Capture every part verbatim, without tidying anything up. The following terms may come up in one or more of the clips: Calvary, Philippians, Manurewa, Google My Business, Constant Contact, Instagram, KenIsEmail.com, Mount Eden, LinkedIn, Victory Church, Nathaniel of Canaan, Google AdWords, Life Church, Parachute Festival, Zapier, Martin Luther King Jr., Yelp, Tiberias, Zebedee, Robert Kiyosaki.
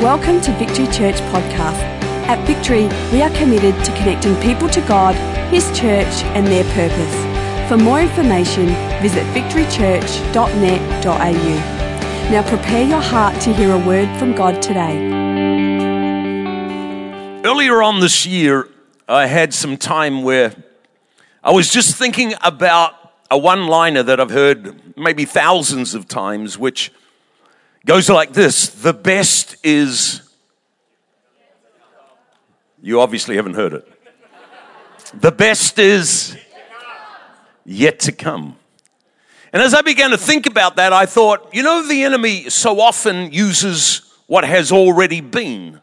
Welcome to Victory Church Podcast. At Victory, we are committed to connecting people to God, His church and their purpose. For more information, visit victory church dot net dot a u. Now prepare your heart to hear a word from God today. Earlier on this year, I had some time where I was just thinking about a one-liner that I've heard maybe thousands of times, which goes like this: the best is... You obviously haven't heard it. The best is yet to come. And as I began to think about that, I thought, you know, the enemy so often uses what has already been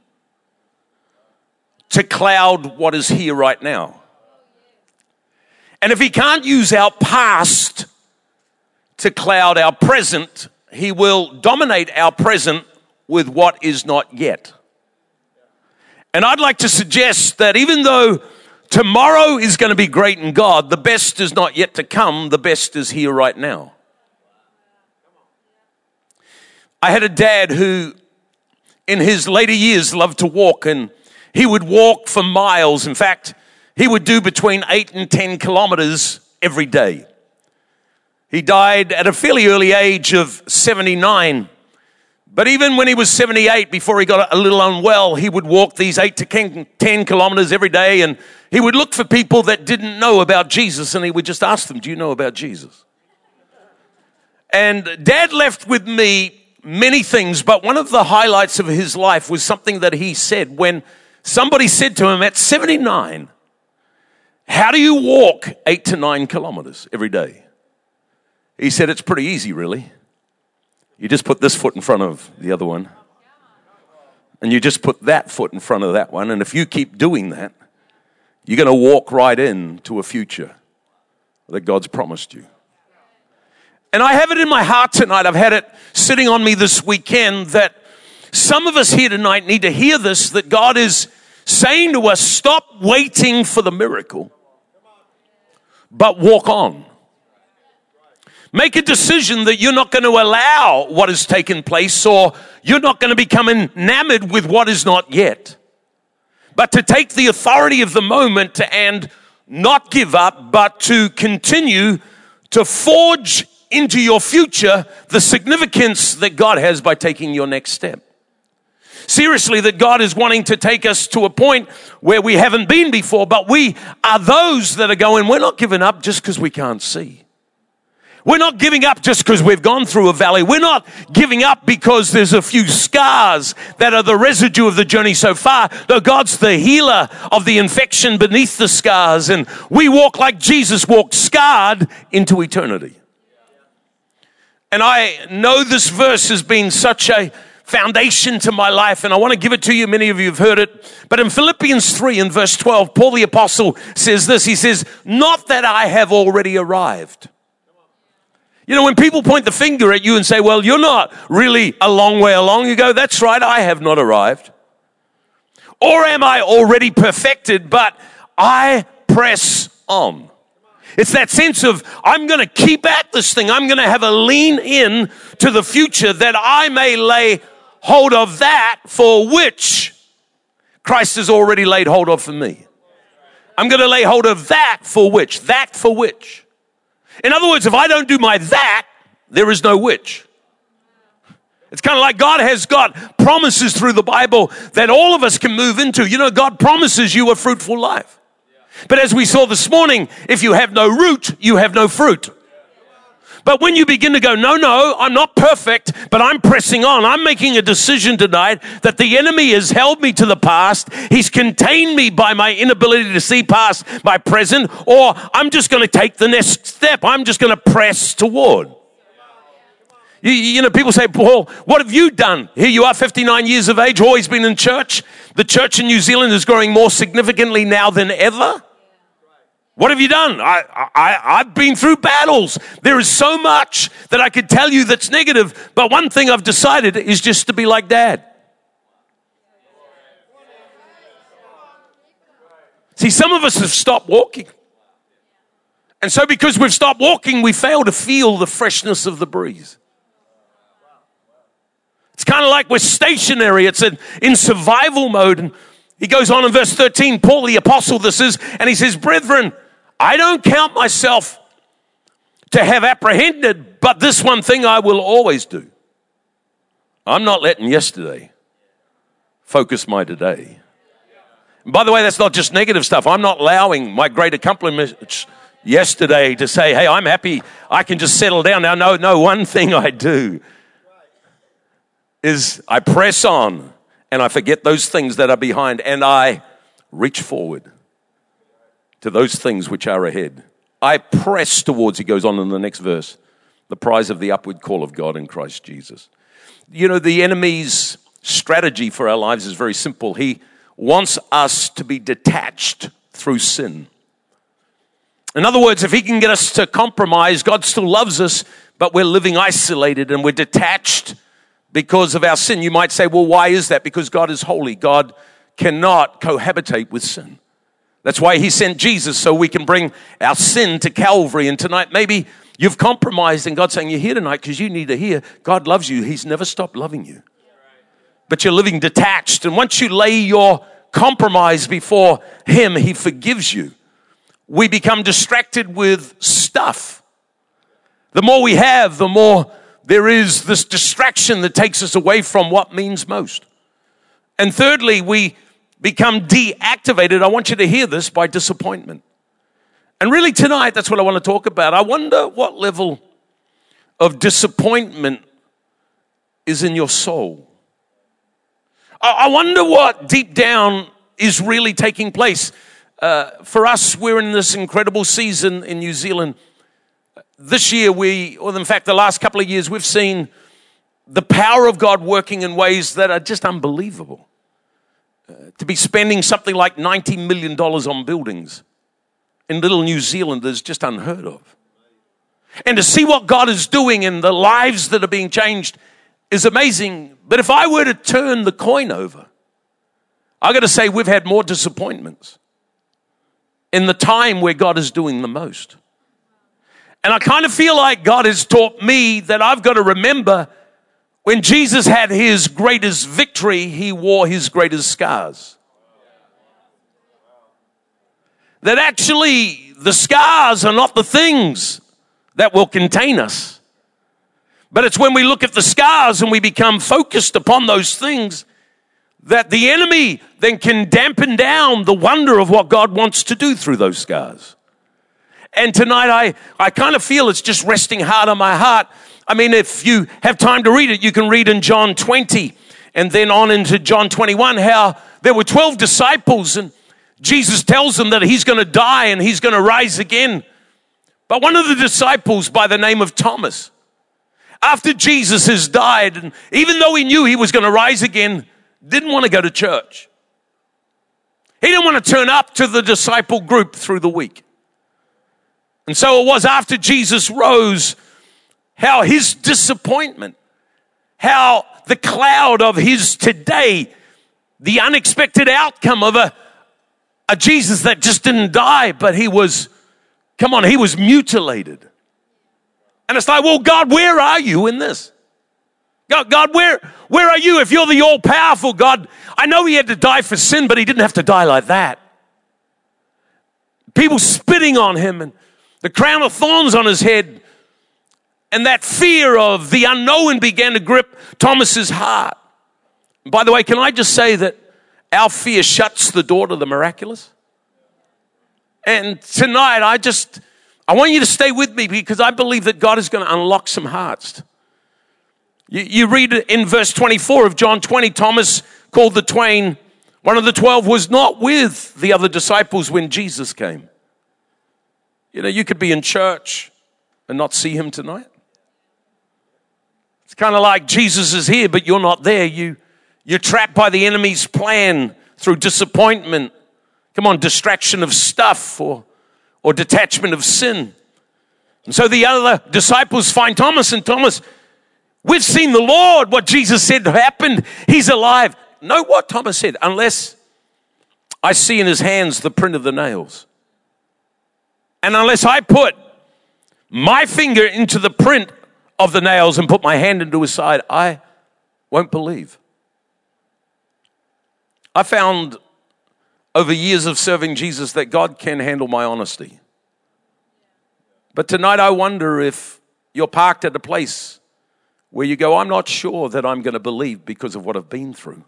to cloud what is here right now. And if he can't use our past to cloud our present, he will dominate our present with what is not yet. And I'd like to suggest that even though tomorrow is going to be great in God, the best is not yet to come, the best is here right now. I had a dad who, in his later years, loved to walk, and he would walk for miles. In fact, he would do between eight and ten kilometers every day. He died at a fairly early age of seventy-nine. But even when he was seventy-eight, before he got a little unwell, he would walk these eight to ten kilometers every day, and he would look for people that didn't know about Jesus, and he would just ask them, do you know about Jesus? And Dad left with me many things, but one of the highlights of his life was something that he said when somebody said to him at seventy-nine, how do you walk eight to nine kilometers every day? He said, it's pretty easy, really. You just put this foot in front of the other one, and you just put that foot in front of that one, and if you keep doing that, you're going to walk right into a future that God's promised you. And I have it in my heart tonight, I've had it sitting on me this weekend, that some of us here tonight need to hear this, that God is saying to us, stop waiting for the miracle, but walk on. Make a decision that you're not going to allow what has taken place, or you're not going to become enamored with what is not yet, but to take the authority of the moment and not give up, but to continue to forge into your future the significance that God has by taking your next step. Seriously, that God is wanting to take us to a point where we haven't been before, but we are those that are going, we're not giving up just because we can't see. We're not giving up just because we've gone through a valley. We're not giving up because there's a few scars that are the residue of the journey so far. No, God's the healer of the infection beneath the scars, and we walk like Jesus walked, scarred into eternity. And I know this verse has been such a foundation to my life, and I want to give it to you. Many of you have heard it, but in Philippians three and verse twelve, Paul the apostle says this. He says, not that I have already arrived. You know, when people point the finger at you and say, well, you're not really a long way along, you go, that's right, I have not arrived. Or am I already perfected, but I press on. It's that sense of, I'm going to keep at this thing. I'm going to have a lean in to the future that I may lay hold of that for which Christ has already laid hold of for me. I'm going to lay hold of that for which, that for which. In other words, if I don't do my that, there is no which. It's kind of like God has got promises through the Bible that all of us can move into. You know, God promises you a fruitful life. But as we saw this morning, if you have no root, you have no fruit. But when you begin to go, no, no, I'm not perfect, but I'm pressing on. I'm making a decision tonight that the enemy has held me to the past. He's contained me by my inability to see past my present, or I'm just going to take the next step. I'm just going to press toward. You, you know, people say, Paul, what have you done? Here you are, fifty-nine years of age, always been in church. The church in New Zealand is growing more significantly now than ever. What have you done? I, I, I've been through battles. There is so much that I could tell you that's negative, but one thing I've decided is just to be like Dad. See, some of us have stopped walking. And so because we've stopped walking, we fail to feel the freshness of the breeze. kind of like we're stationary. It's in, in survival mode. And he goes on in verse thirteen, Paul the apostle this is, and he says, brethren, I don't count myself to have apprehended, but this one thing I will always do. I'm not letting yesterday focus my today. And by the way, that's not just negative stuff. I'm not allowing my great accomplishments yesterday to say, hey, I'm happy, I can just settle down now. No, no, one thing I do is I press on and I forget those things that are behind and I reach forward to those things which are ahead. I press towards, he goes on in the next verse, the prize of the upward call of God in Christ Jesus. You know, the enemy's strategy for our lives is very simple. He wants us to be detached through sin. In other words, if he can get us to compromise, God still loves us, but we're living isolated and we're detached because of our sin. You might say, well, why is that? Because God is holy. God cannot cohabitate with sin. That's why he sent Jesus, so we can bring our sin to Calvary. And tonight, maybe you've compromised and God's saying, you're here tonight because you need to hear. God loves you. He's never stopped loving you. But you're living detached. And once you lay your compromise before him, he forgives you. We become distracted with stuff. The more we have, the more there is this distraction that takes us away from what means most. And thirdly, we become deactivated, I want you to hear this, by disappointment. And really tonight, that's what I want to talk about. I wonder what level of disappointment is in your soul. I wonder what deep down is really taking place. Uh, for us, we're in this incredible season in New Zealand. This year, we, or in fact, the last couple of years, we've seen the power of God working in ways that are just unbelievable. Uh, to be spending something like ninety million dollars on buildings in little New Zealand is just unheard of. And to see what God is doing and the lives that are being changed is amazing. But if I were to turn the coin over, I've got to say we've had more disappointments in the time where God is doing the most. And I kind of feel like God has taught me that I've got to remember when Jesus had his greatest victory, he wore his greatest scars. That actually the scars are not the things that will contain us. But it's when we look at the scars and we become focused upon those things that the enemy then can dampen down the wonder of what God wants to do through those scars. And tonight I, I kind of feel it's just resting hard on my heart. I mean, if you have time to read it, you can read in John twenty and then on into John twenty-one how there were twelve disciples and Jesus tells them that he's going to die and he's going to rise again. But one of the disciples by the name of Thomas, after Jesus has died, and even though he knew he was going to rise again, didn't want to go to church. He didn't want to turn up to the disciple group through the week. And so it was after Jesus rose how his disappointment, how the cloud of his today, the unexpected outcome of a, a Jesus that just didn't die, but he was, come on, he was mutilated. And it's like, well, God, where are you in this? God, God, where, where are you? If you're the all-powerful God, I know he had to die for sin, but he didn't have to die like that. People spitting on him and the crown of thorns on his head. And that fear of the unknown began to grip Thomas's heart. By the way, can I just say that our fear shuts the door to the miraculous? And tonight, I just, I want you to stay with me because I believe that God is going to unlock some hearts. You, you read in verse twenty-four of John twenty, Thomas, called the Twain, one of the twelve, was not with the other disciples when Jesus came. You know, you could be in church and not see him tonight. It's kind of like Jesus is here, but you're not there. You, you're trapped by the enemy's plan through disappointment. Come on, distraction of stuff or, or detachment of sin. And so the other disciples find Thomas, and Thomas, we've seen the Lord. What Jesus said happened. He's alive. Know what Thomas said? Unless I see in his hands the print of the nails. And unless I put my finger into the print of the nails and put my hand into his side, I won't believe. I found over years of serving Jesus that God can handle my honesty. But tonight I wonder if you're parked at a place where you go, I'm not sure that I'm going to believe because of what I've been through.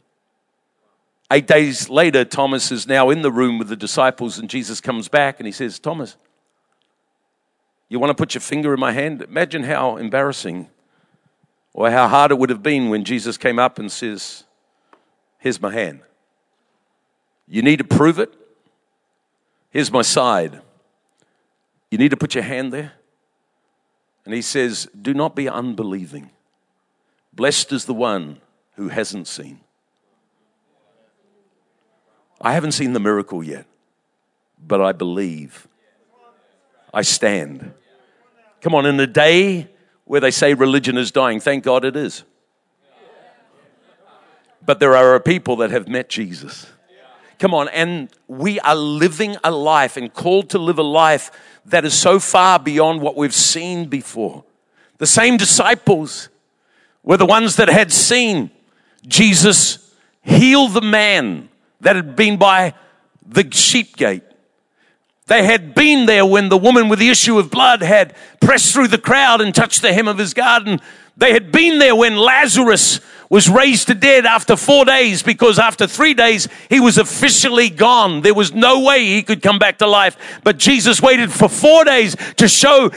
Eight days later, Thomas is now in the room with the disciples, and Jesus comes back and he says, Thomas, you want to put your finger in my hand? Imagine how embarrassing or how hard it would have been when Jesus came up and says, here's my hand. You need to prove it. Here's my side. You need to put your hand there. And he says, do not be unbelieving. Blessed is the one who hasn't seen. I haven't seen the miracle yet, but I believe. I stand. Come on, in a day where they say religion is dying, thank God it is. But there are people that have met Jesus. Come on, and we are living a life and called to live a life that is so far beyond what we've seen before. The same disciples were the ones that had seen Jesus heal the man that had been by the sheep gate. They had been there when the woman with the issue of blood had pressed through the crowd and touched the hem of his garment. They had been there when Lazarus was raised to dead after four days because after three days he was officially gone. There was no way he could come back to life. But Jesus waited for four days to show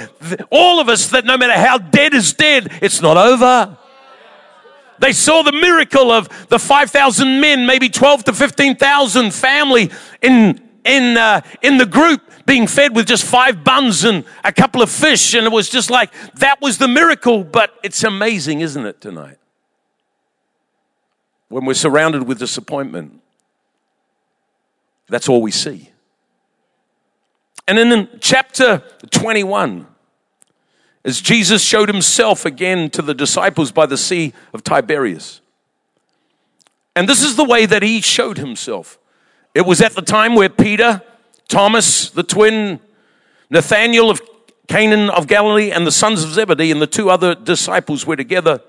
all of us that no matter how dead is dead, it's not over. They saw the miracle of the five thousand men, maybe twelve to fifteen thousand family in in uh, in the group being fed with just five buns and a couple of fish. And it was just like, that was the miracle. But it's amazing, isn't it, tonight? When we're surrounded with disappointment, that's all we see. And in chapter twenty-one, as Jesus showed himself again to the disciples by the Sea of Tiberias. And this is the way that he showed himself. It was at the time where Peter, Thomas, the twin, Nathaniel of Canaan of Galilee, and the sons of Zebedee and the two other disciples were together.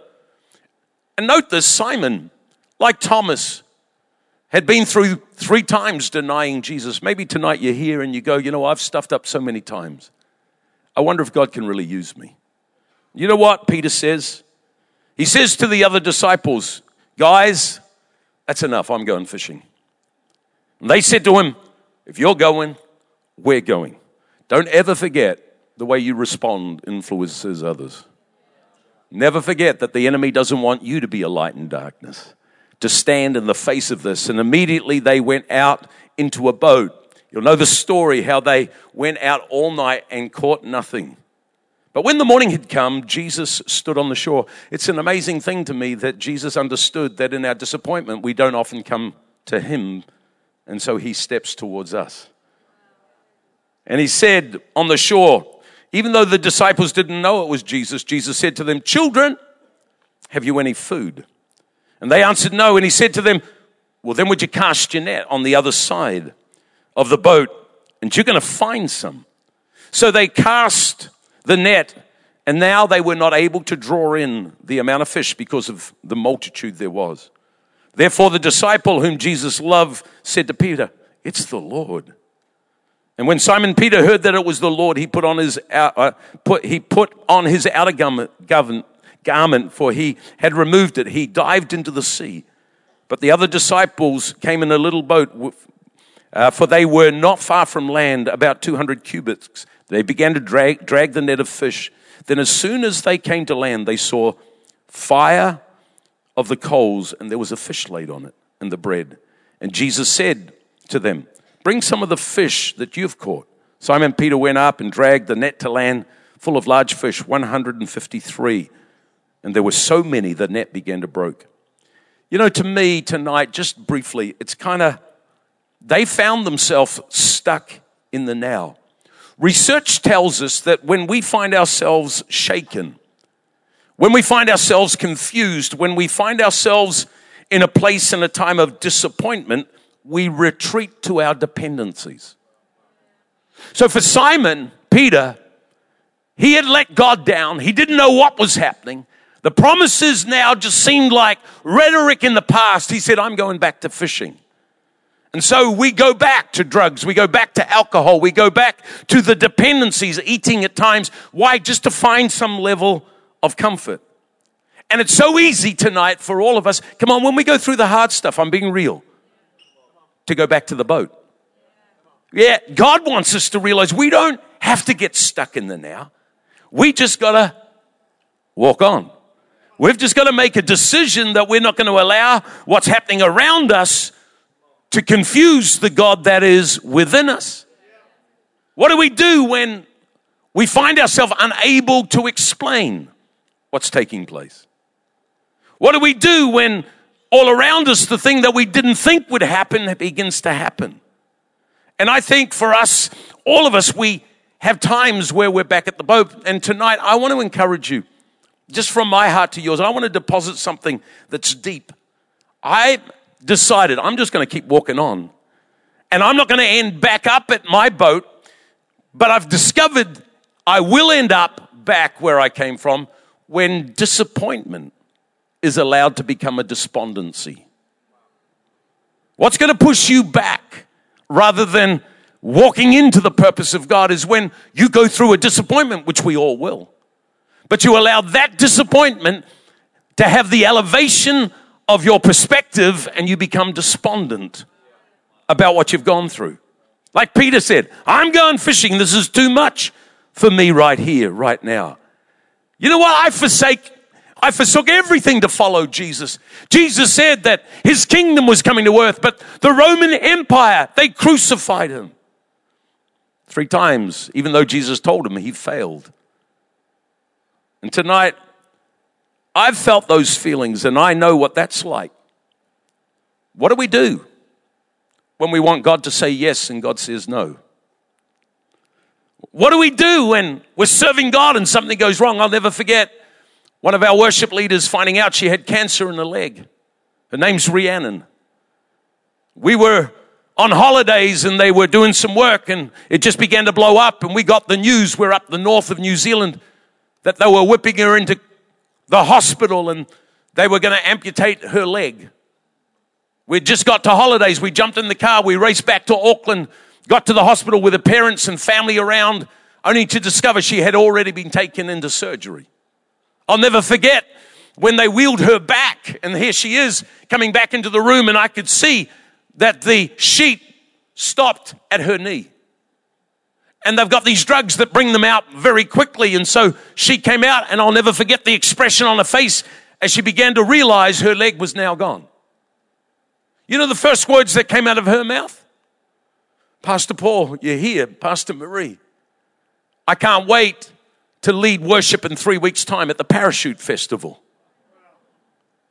And note this, Simon, like Thomas, had been through three times denying Jesus. Maybe tonight you're here and you go, you know, I've stuffed up so many times. I wonder if God can really use me. You know what Peter says? He says to the other disciples, guys, that's enough. I'm going fishing. And they said to him, if you're going, we're going. Don't ever forget the way you respond influences others. Never forget that the enemy doesn't want you to be a light in darkness. To stand in the face of this. And immediately they went out into a boat. You'll know the story, how they went out all night and caught nothing. But when the morning had come, Jesus stood on the shore. It's an amazing thing to me that Jesus understood that in our disappointment, we don't often come to him. And so he steps towards us. And he said on the shore, even though the disciples didn't know it was Jesus, Jesus said to them, children, have you any food? And they answered no. And he said to them, well, then would you cast your net on the other side of the boat and you're going to find some. So they cast the net and now they were not able to draw in the amount of fish because of the multitude there was. Therefore, the disciple whom Jesus loved said to Peter, it's the Lord. And when Simon Peter heard that it was the Lord, he put on his, uh, put, he put on his outer garment. garment, for he had removed it. He dived into the sea. But the other disciples came in a little boat, uh, for they were not far from land, about two hundred cubits. They began to drag, drag the net of fish. Then as soon as they came to land, they saw fire of the coals, and there was a fish laid on it and the bread. And Jesus said to them, bring some of the fish that you've caught. Simon Peter went up and dragged the net to land, full of large fish, one hundred fifty-three. And there were so many, the net began to break. You know, to me tonight, just briefly, it's kind of, they found themselves stuck in the now. Research tells us that when we find ourselves shaken, when we find ourselves confused, when we find ourselves in a place and a time of disappointment, we retreat to our dependencies. So for Simon Peter, he had let God down. He didn't know what was happening. The promises now just seemed like rhetoric in the past. He said, I'm going back to fishing. And so we go back to drugs. We go back to alcohol. We go back to the dependencies, eating at times. Why? Just to find some level of comfort. And it's so easy tonight for all of us. Come on, when we go through the hard stuff, I'm being real, to go back to the boat. Yeah, God wants us to realize we don't have to get stuck in the now. We just got to walk on. We've just got to make a decision that we're not going to allow what's happening around us to confuse the God that is within us. What do we do when we find ourselves unable to explain what's taking place? What do we do when all around us the thing that we didn't think would happen begins to happen? And I think for us, all of us, we have times where we're back at the boat. And tonight, I want to encourage you, just from my heart to yours, I want to deposit something that's deep. I decided I'm just going to keep walking on. And I'm not going to end back up at my boat, but I've discovered I will end up back where I came from when disappointment is allowed to become a despondency. What's going to push you back rather than walking into the purpose of God is when you go through a disappointment, which we all will. But you allow that disappointment to have the elevation of your perspective and you become despondent about what you've gone through. Like Peter said, I'm going fishing. This is too much for me right here, right now. You know what? I forsake, I forsook everything to follow Jesus. Jesus said that his kingdom was coming to earth, but the Roman Empire, they crucified him. Three times, even though Jesus told him, he failed. And tonight, I've felt those feelings and I know what that's like. What do we do when we want God to say yes and God says no? What do we do when we're serving God and something goes wrong? I'll never forget one of our worship leaders finding out she had cancer in her leg. Her name's Rhiannon. We were on holidays and they were doing some work and it just began to blow up and we got the news. We're up the north of New Zealand that they were whipping her into the hospital and they were going to amputate her leg. We just got to holidays. We jumped in the car. We raced back to Auckland, got to the hospital with her parents and family around, only to discover she had already been taken into surgery. I'll never forget when they wheeled her back and here she is coming back into the room and I could see that the sheet stopped at her knee. And they've got these drugs that bring them out very quickly. And so she came out and I'll never forget the expression on her face as she began to realize her leg was now gone. You know the first words that came out of her mouth? Pastor Paul, you're here. Pastor Marie, I can't wait to lead worship in three weeks' time at the Parachute Festival.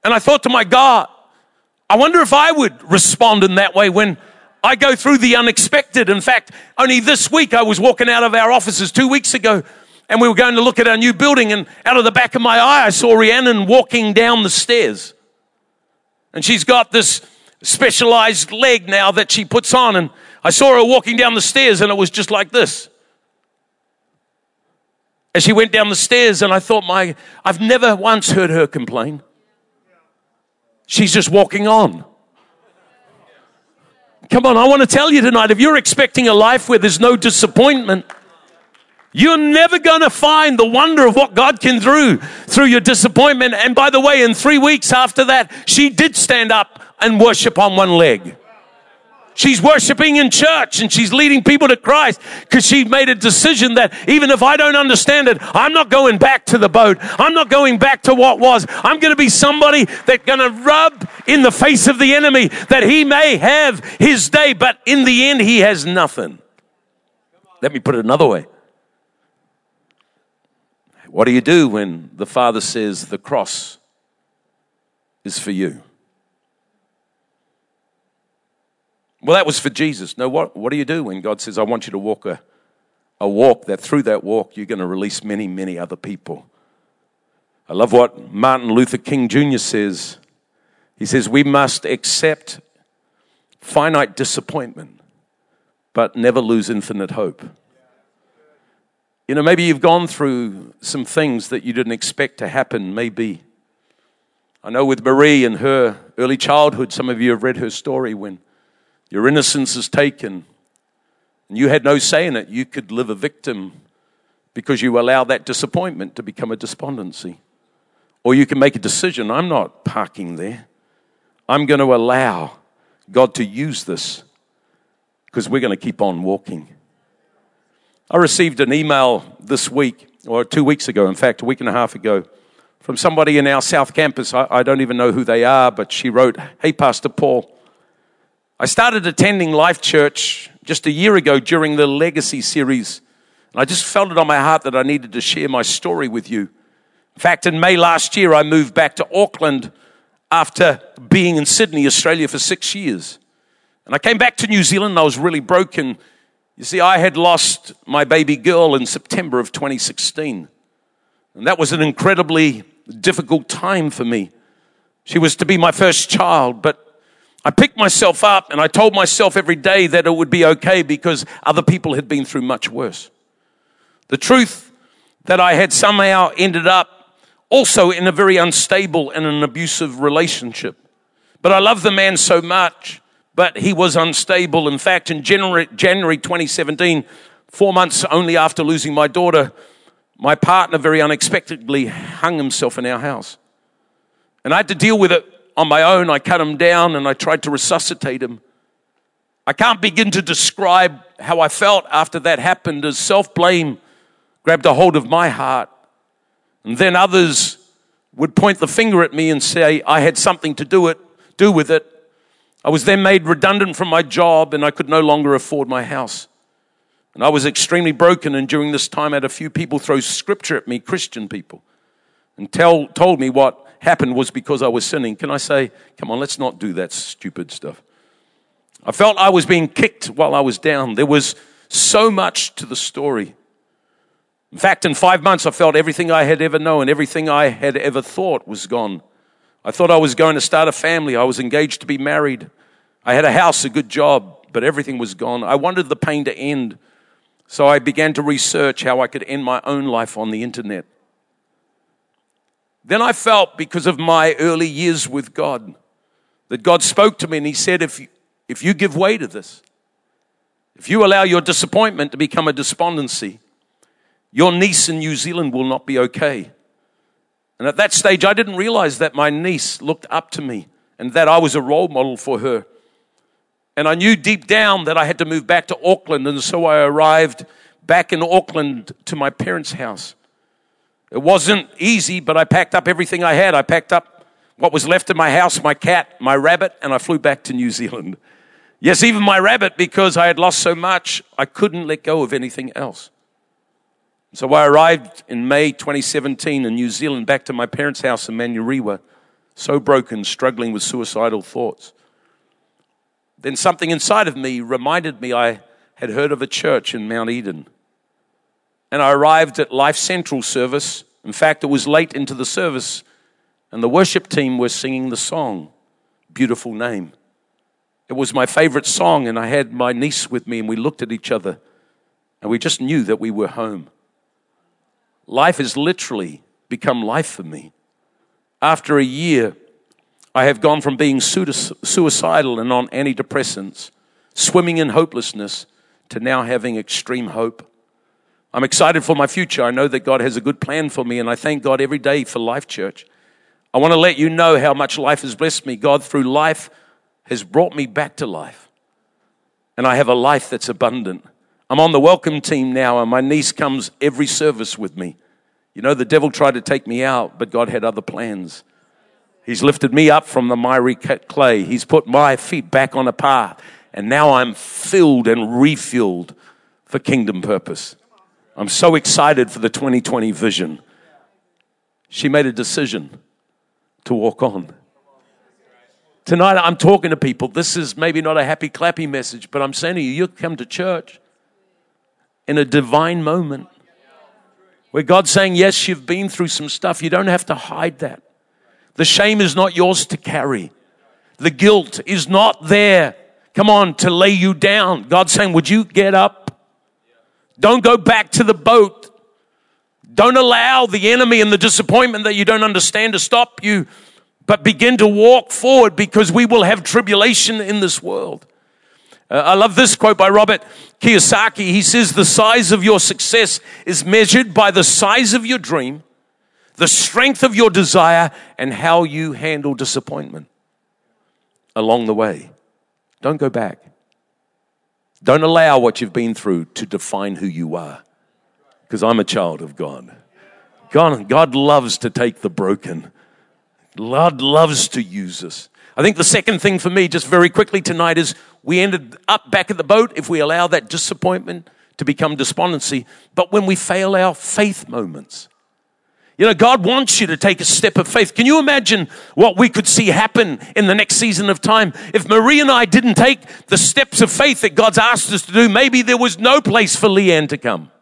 And I thought to my God, I wonder if I would respond in that way when I go through the unexpected. In fact, only this week I was walking out of our offices two weeks ago and we were going to look at our new building and out of the back of my eye, I saw Rhiannon walking down the stairs. And she's got this specialized leg now that she puts on and I saw her walking down the stairs and it was just like this. As she went down the stairs and I thought, my, I've never once heard her complain. She's just walking on. Come on, I want to tell you tonight, if you're expecting a life where there's no disappointment, you're never going to find the wonder of what God can do through your disappointment. And by the way, in three weeks after that, she did stand up and worship on one leg. She's worshiping in church and she's leading people to Christ because she made a decision that even if I don't understand it, I'm not going back to the boat. I'm not going back to what was. I'm going to be somebody that's going to rub in the face of the enemy that he may have his day, but in the end he has nothing. Let me put it another way. What do you do when the Father says the cross is for you? Well, that was for Jesus. No, what, what do you do when God says, I want you to walk a, a walk that through that walk, you're going to release many, many other people. I love what Martin Luther King Junior says. He says, we must accept finite disappointment, but never lose infinite hope. You know, maybe you've gone through some things that you didn't expect to happen, maybe. I know with Marie and her early childhood, some of you have read her story when your innocence is taken and you had no say in it. You could live a victim because you allow that disappointment to become a despondency. Or you can make a decision, I'm not parking there. I'm going to allow God to use this because we're going to keep on walking. I received an email this week, or two weeks ago, in fact, a week and a half ago, from somebody in our South Campus. I, I don't even know who they are, but she wrote, "Hey, Pastor Paul, I started attending Life Church just a year ago during the Legacy series, and I just felt it on my heart that I needed to share my story with you. In fact, in May last year, I moved back to Auckland after being in Sydney, Australia, for six years. And I came back to New Zealand, and I was really broken. You see, I had lost my baby girl in September of twenty sixteen. And that was an incredibly difficult time for me. She was to be my first child, but I picked myself up and I told myself every day that it would be okay because other people had been through much worse. The truth that I had somehow ended up also in a very unstable and an abusive relationship. But I loved the man so much. But he was unstable. In fact, in January, January twenty seventeen, four months only after losing my daughter, my partner very unexpectedly hung himself in our house. And I had to deal with it on my own. I cut him down and I tried to resuscitate him. I can't begin to describe how I felt after that happened as self-blame grabbed a hold of my heart. And then others would point the finger at me and say I had something to do it, do with it. I was then made redundant from my job and I could no longer afford my house. And I was extremely broken, and during this time I had a few people throw scripture at me, Christian people, and tell told me what happened was because I was sinning. Can I say, come on, let's not do that stupid stuff. I felt I was being kicked while I was down. There was so much to the story. In fact, in five months I felt everything I had ever known, everything I had ever thought was gone. I thought I was going to start a family. I was engaged to be married. I had a house, a good job, but everything was gone. I wanted the pain to end, so I began to research how I could end my own life on the internet. Then I felt, because of my early years with God, that God spoke to me and he said, if you, if you give way to this, if you allow your disappointment to become a despondency, your niece in New Zealand will not be okay. And at that stage, I didn't realize that my niece looked up to me and that I was a role model for her. And I knew deep down that I had to move back to Auckland. And so I arrived back in Auckland to my parents' house. It wasn't easy, but I packed up everything I had. I packed up what was left in my house, my cat, my rabbit, and I flew back to New Zealand. Yes, even my rabbit, because I had lost so much, I couldn't let go of anything else. So I arrived in May twenty seventeen in New Zealand, back to my parents' house in Manurewa, so broken, struggling with suicidal thoughts. Then something inside of me reminded me I had heard of a church in Mount Eden. And I arrived at Life Central service. In fact, it was late into the service, and the worship team were singing the song, Beautiful Name. It was my favorite song, and I had my niece with me, and we looked at each other, and we just knew that we were home. Life has literally become life for me. After a year, I have gone from being suicidal and on antidepressants, swimming in hopelessness, to now having extreme hope. I'm excited for my future. I know that God has a good plan for me, and I thank God every day for Life Church. I want to let you know how much life has blessed me. God, through life, has brought me back to life, and I have a life that's abundant. I'm on the welcome team now, and my niece comes every service with me. You know, the devil tried to take me out, but God had other plans. He's lifted me up from the miry clay. He's put my feet back on a path, and now I'm filled and refueled for kingdom purpose. I'm so excited for the twenty twenty vision. She made a decision to walk on. Tonight, I'm talking to people. This is maybe not a happy, clappy message, but I'm saying to you, you come to church in a divine moment where God's saying, yes, you've been through some stuff. You don't have to hide that. The shame is not yours to carry. The guilt is not there, come on, to lay you down. God's saying, would you get up? Don't go back to the boat. Don't allow the enemy and the disappointment that you don't understand to stop you, but begin to walk forward, because we will have tribulation in this world. Uh, I love this quote by Robert Kiyosaki. He says, the size of your success is measured by the size of your dream, the strength of your desire, and how you handle disappointment along the way. Don't go back. Don't allow what you've been through to define who you are, because I'm a child of God. God. God loves to take the broken. God loves to use us. I think the second thing for me, just very quickly tonight, is we ended up back at the boat if we allow that disappointment to become despondency, but when we fail our faith moments. You know, God wants you to take a step of faith. Can you imagine what we could see happen in the next season of time? If Marie and I didn't take the steps of faith that God's asked us to do, maybe there was no place for Leanne to come.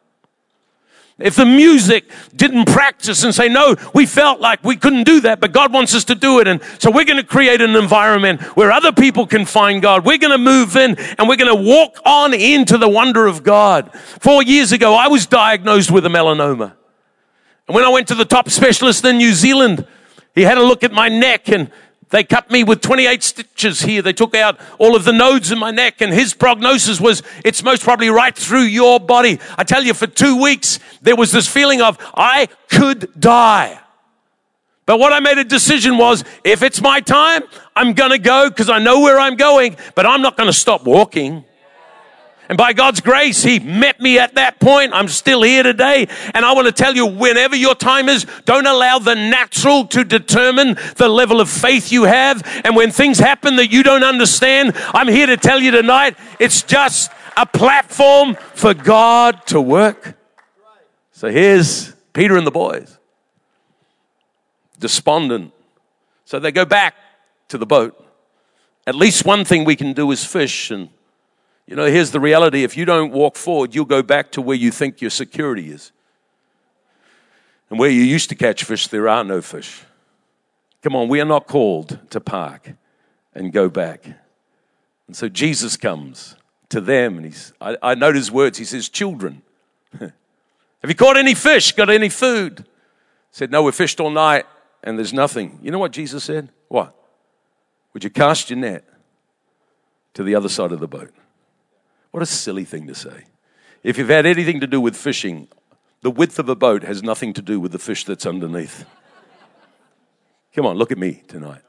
If the music didn't practice and say, no, we felt like we couldn't do that, but God wants us to do it. And so we're going to create an environment where other people can find God. We're going to move in and we're going to walk on into the wonder of God. Four years ago, I was diagnosed with a melanoma. And when I went to the top specialist in New Zealand, he had a look at my neck and they cut me with twenty-eight stitches here. They took out all of the nodes in my neck, and his prognosis was, it's most probably right through your body. I tell you, for two weeks, there was this feeling of, I could die. But what I made a decision was, if it's my time, I'm going to go, because I know where I'm going, but I'm not going to stop walking. And by God's grace, he met me at that point. I'm still here today. And I want to tell you, whenever your time is, don't allow the natural to determine the level of faith you have. And when things happen that you don't understand, I'm here to tell you tonight, it's just a platform for God to work. So here's Peter and the boys. Despondent. So they go back to the boat. At least one thing we can do is fish. And you know, here's the reality. If you don't walk forward, you'll go back to where you think your security is. And where you used to catch fish, there are no fish. Come on, we are not called to park and go back. And so Jesus comes to them, and he's, I, I note his words. He says, children, have you caught any fish? Got any food? He said, no, we fished all night, and there's nothing. You know what Jesus said? What? Would you cast your net to the other side of the boat? What a silly thing to say. If you've had anything to do with fishing, the width of a boat has nothing to do with the fish that's underneath. Come on, look at me tonight.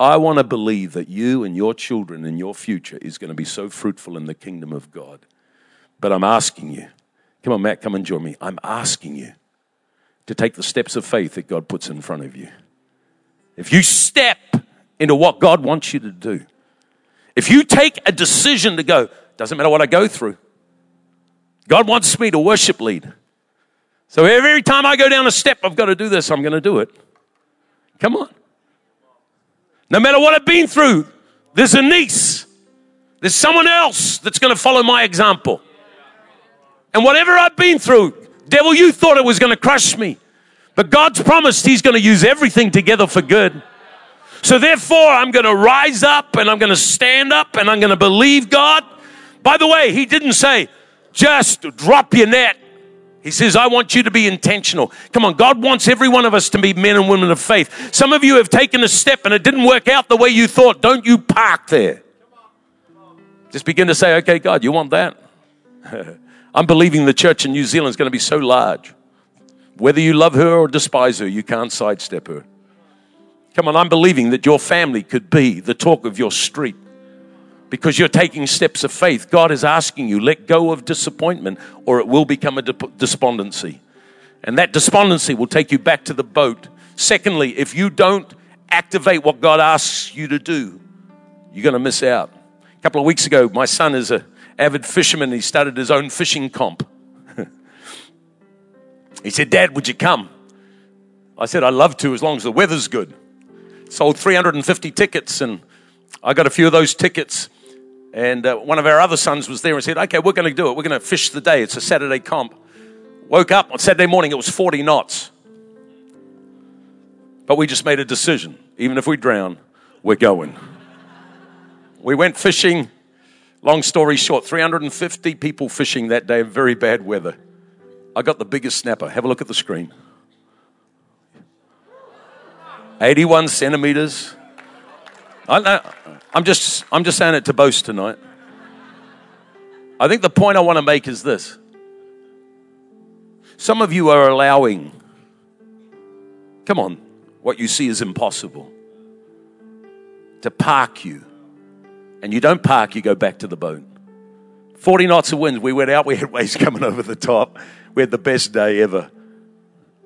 I want to believe that you and your children and your future is going to be so fruitful in the kingdom of God. But I'm asking you, come on, Matt, come and join me. I'm asking you to take the steps of faith that God puts in front of you. If you step into what God wants you to do, if you take a decision to go, doesn't matter what I go through. God wants me to worship lead. So every time I go down a step, I've got to do this. I'm going to do it. Come on. No matter what I've been through, there's a niece. There's someone else that's going to follow my example. And whatever I've been through, devil, you thought it was going to crush me. But God's promised he's going to use everything together for good. So therefore, I'm going to rise up and I'm going to stand up and I'm going to believe God. By the way, he didn't say, just drop your net. He says, I want you to be intentional. Come on, God wants every one of us to be men and women of faith. Some of you have taken a step and it didn't work out the way you thought. Don't you park there. Just begin to say, okay, God, you want that? I'm believing the church in New Zealand is going to be so large. Whether you love her or despise her, you can't sidestep her. Come on, I'm believing that your family could be the talk of your street. Because you're taking steps of faith. God is asking you, let go of disappointment or it will become a de- despondency. And that despondency will take you back to the boat. Secondly, if you don't activate what God asks you to do, you're going to miss out. A couple of weeks ago, my son is an avid fisherman. He started his own fishing comp. He said, Dad, would you come? I said, I'd love to as long as the weather's good. Sold three hundred fifty tickets and I got a few of those tickets. And uh, one of our other sons was there and said, okay, we're going to do it. We're going to fish the day. It's a Saturday comp. Woke up on Saturday morning, it was forty knots. But we just made a decision. Even if we drown, we're going. We went fishing. Long story short, three hundred fifty people fishing that day in very bad weather. I got the biggest snapper. Have a look at the screen. eighty-one centimeters. I know, I'm just, I'm just saying it to boast tonight. I think the point I want to make is this. Some of you are allowing, come on, what you see is impossible, to park you. And you don't park, you go back to the boat. forty knots of wind. We went out, we had waves coming over the top. We had the best day ever.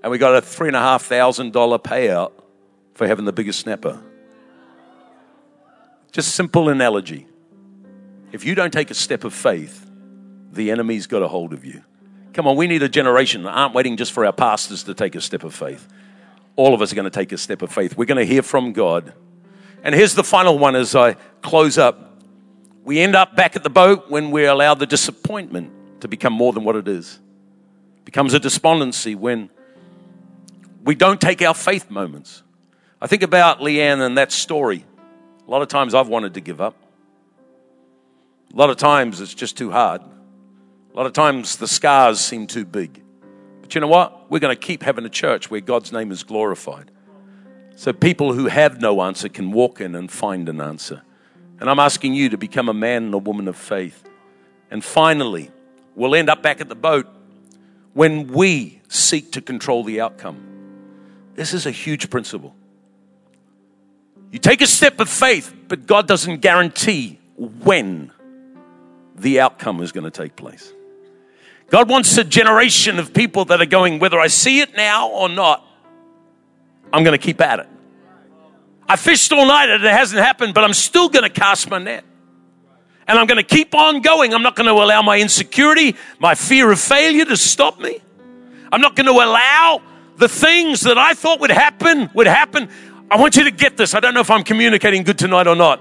And we got a three thousand five hundred dollars payout for having the biggest snapper. Just simple analogy. If you don't take a step of faith, the enemy's got a hold of you. Come on, we need a generation that aren't waiting just for our pastors to take a step of faith. All of us are going to take a step of faith. We're going to hear from God. And here's the final one as I close up. We end up back at the boat when we allow the disappointment to become more than what it is. It becomes a despondency when we don't take our faith moments. I think about Leanne and that story. A lot of times I've wanted to give up. A lot of times it's just too hard. A lot of times the scars seem too big. But you know what? We're going to keep having a church where God's name is glorified. So people who have no answer can walk in and find an answer. And I'm asking you to become a man and a woman of faith. And finally, we'll end up back at the boat when we seek to control the outcome. This is a huge principle. You take a step of faith, but God doesn't guarantee when the outcome is going to take place. God wants a generation of people that are going, whether I see it now or not, I'm going to keep at it. I fished all night and it hasn't happened, but I'm still going to cast my net. And I'm going to keep on going. I'm not going to allow my insecurity, my fear of failure to stop me. I'm not going to allow the things that I thought would happen would happen. I want you to get this. I don't know if I'm communicating good tonight or not.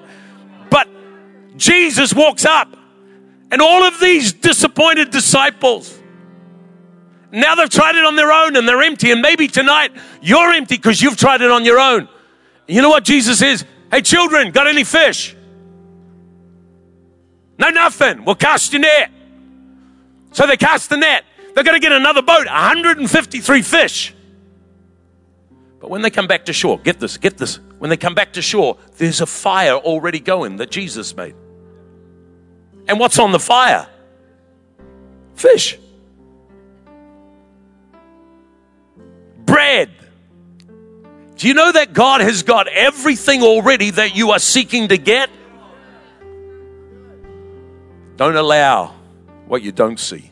But Jesus walks up. And all of these disappointed disciples, now they've tried it on their own and they're empty. And maybe tonight you're empty because you've tried it on your own. You know what Jesus is? Hey, children, got any fish? No, nothing. Well, cast your net. So they cast the net. They're going to get another boat, one hundred fifty-three fish. But when they come back to shore, get this, get this. When they come back to shore, there's a fire already going that Jesus made. And what's on the fire? Fish. Bread. Do you know that God has got everything already that you are seeking to get? Don't allow what you don't see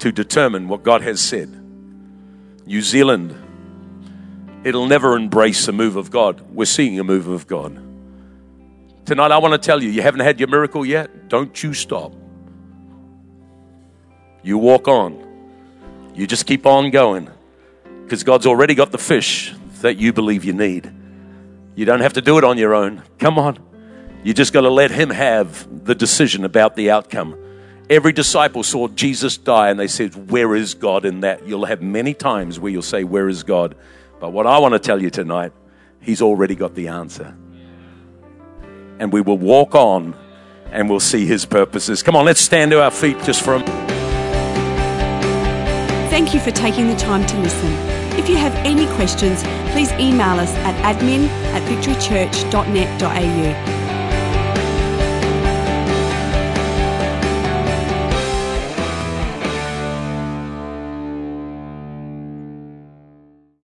to determine what God has said. New Zealand, it'll never embrace a move of God. We're seeing a move of God. Tonight, I want to tell you, you haven't had your miracle yet? Don't you stop. You walk on. You just keep on going because God's already got the fish that you believe you need. You don't have to do it on your own. Come on. You just got to let him have the decision about the outcome. Every disciple saw Jesus die and they said, where is God in that? You'll have many times where you'll say, where is God? But what I want to tell you tonight, he's already got the answer. And we will walk on and we'll see his purposes. Come on, let's stand to our feet just for a moment. Thank you for taking the time to listen. If you have any questions, please email us at admin at victory church dot net dot a u.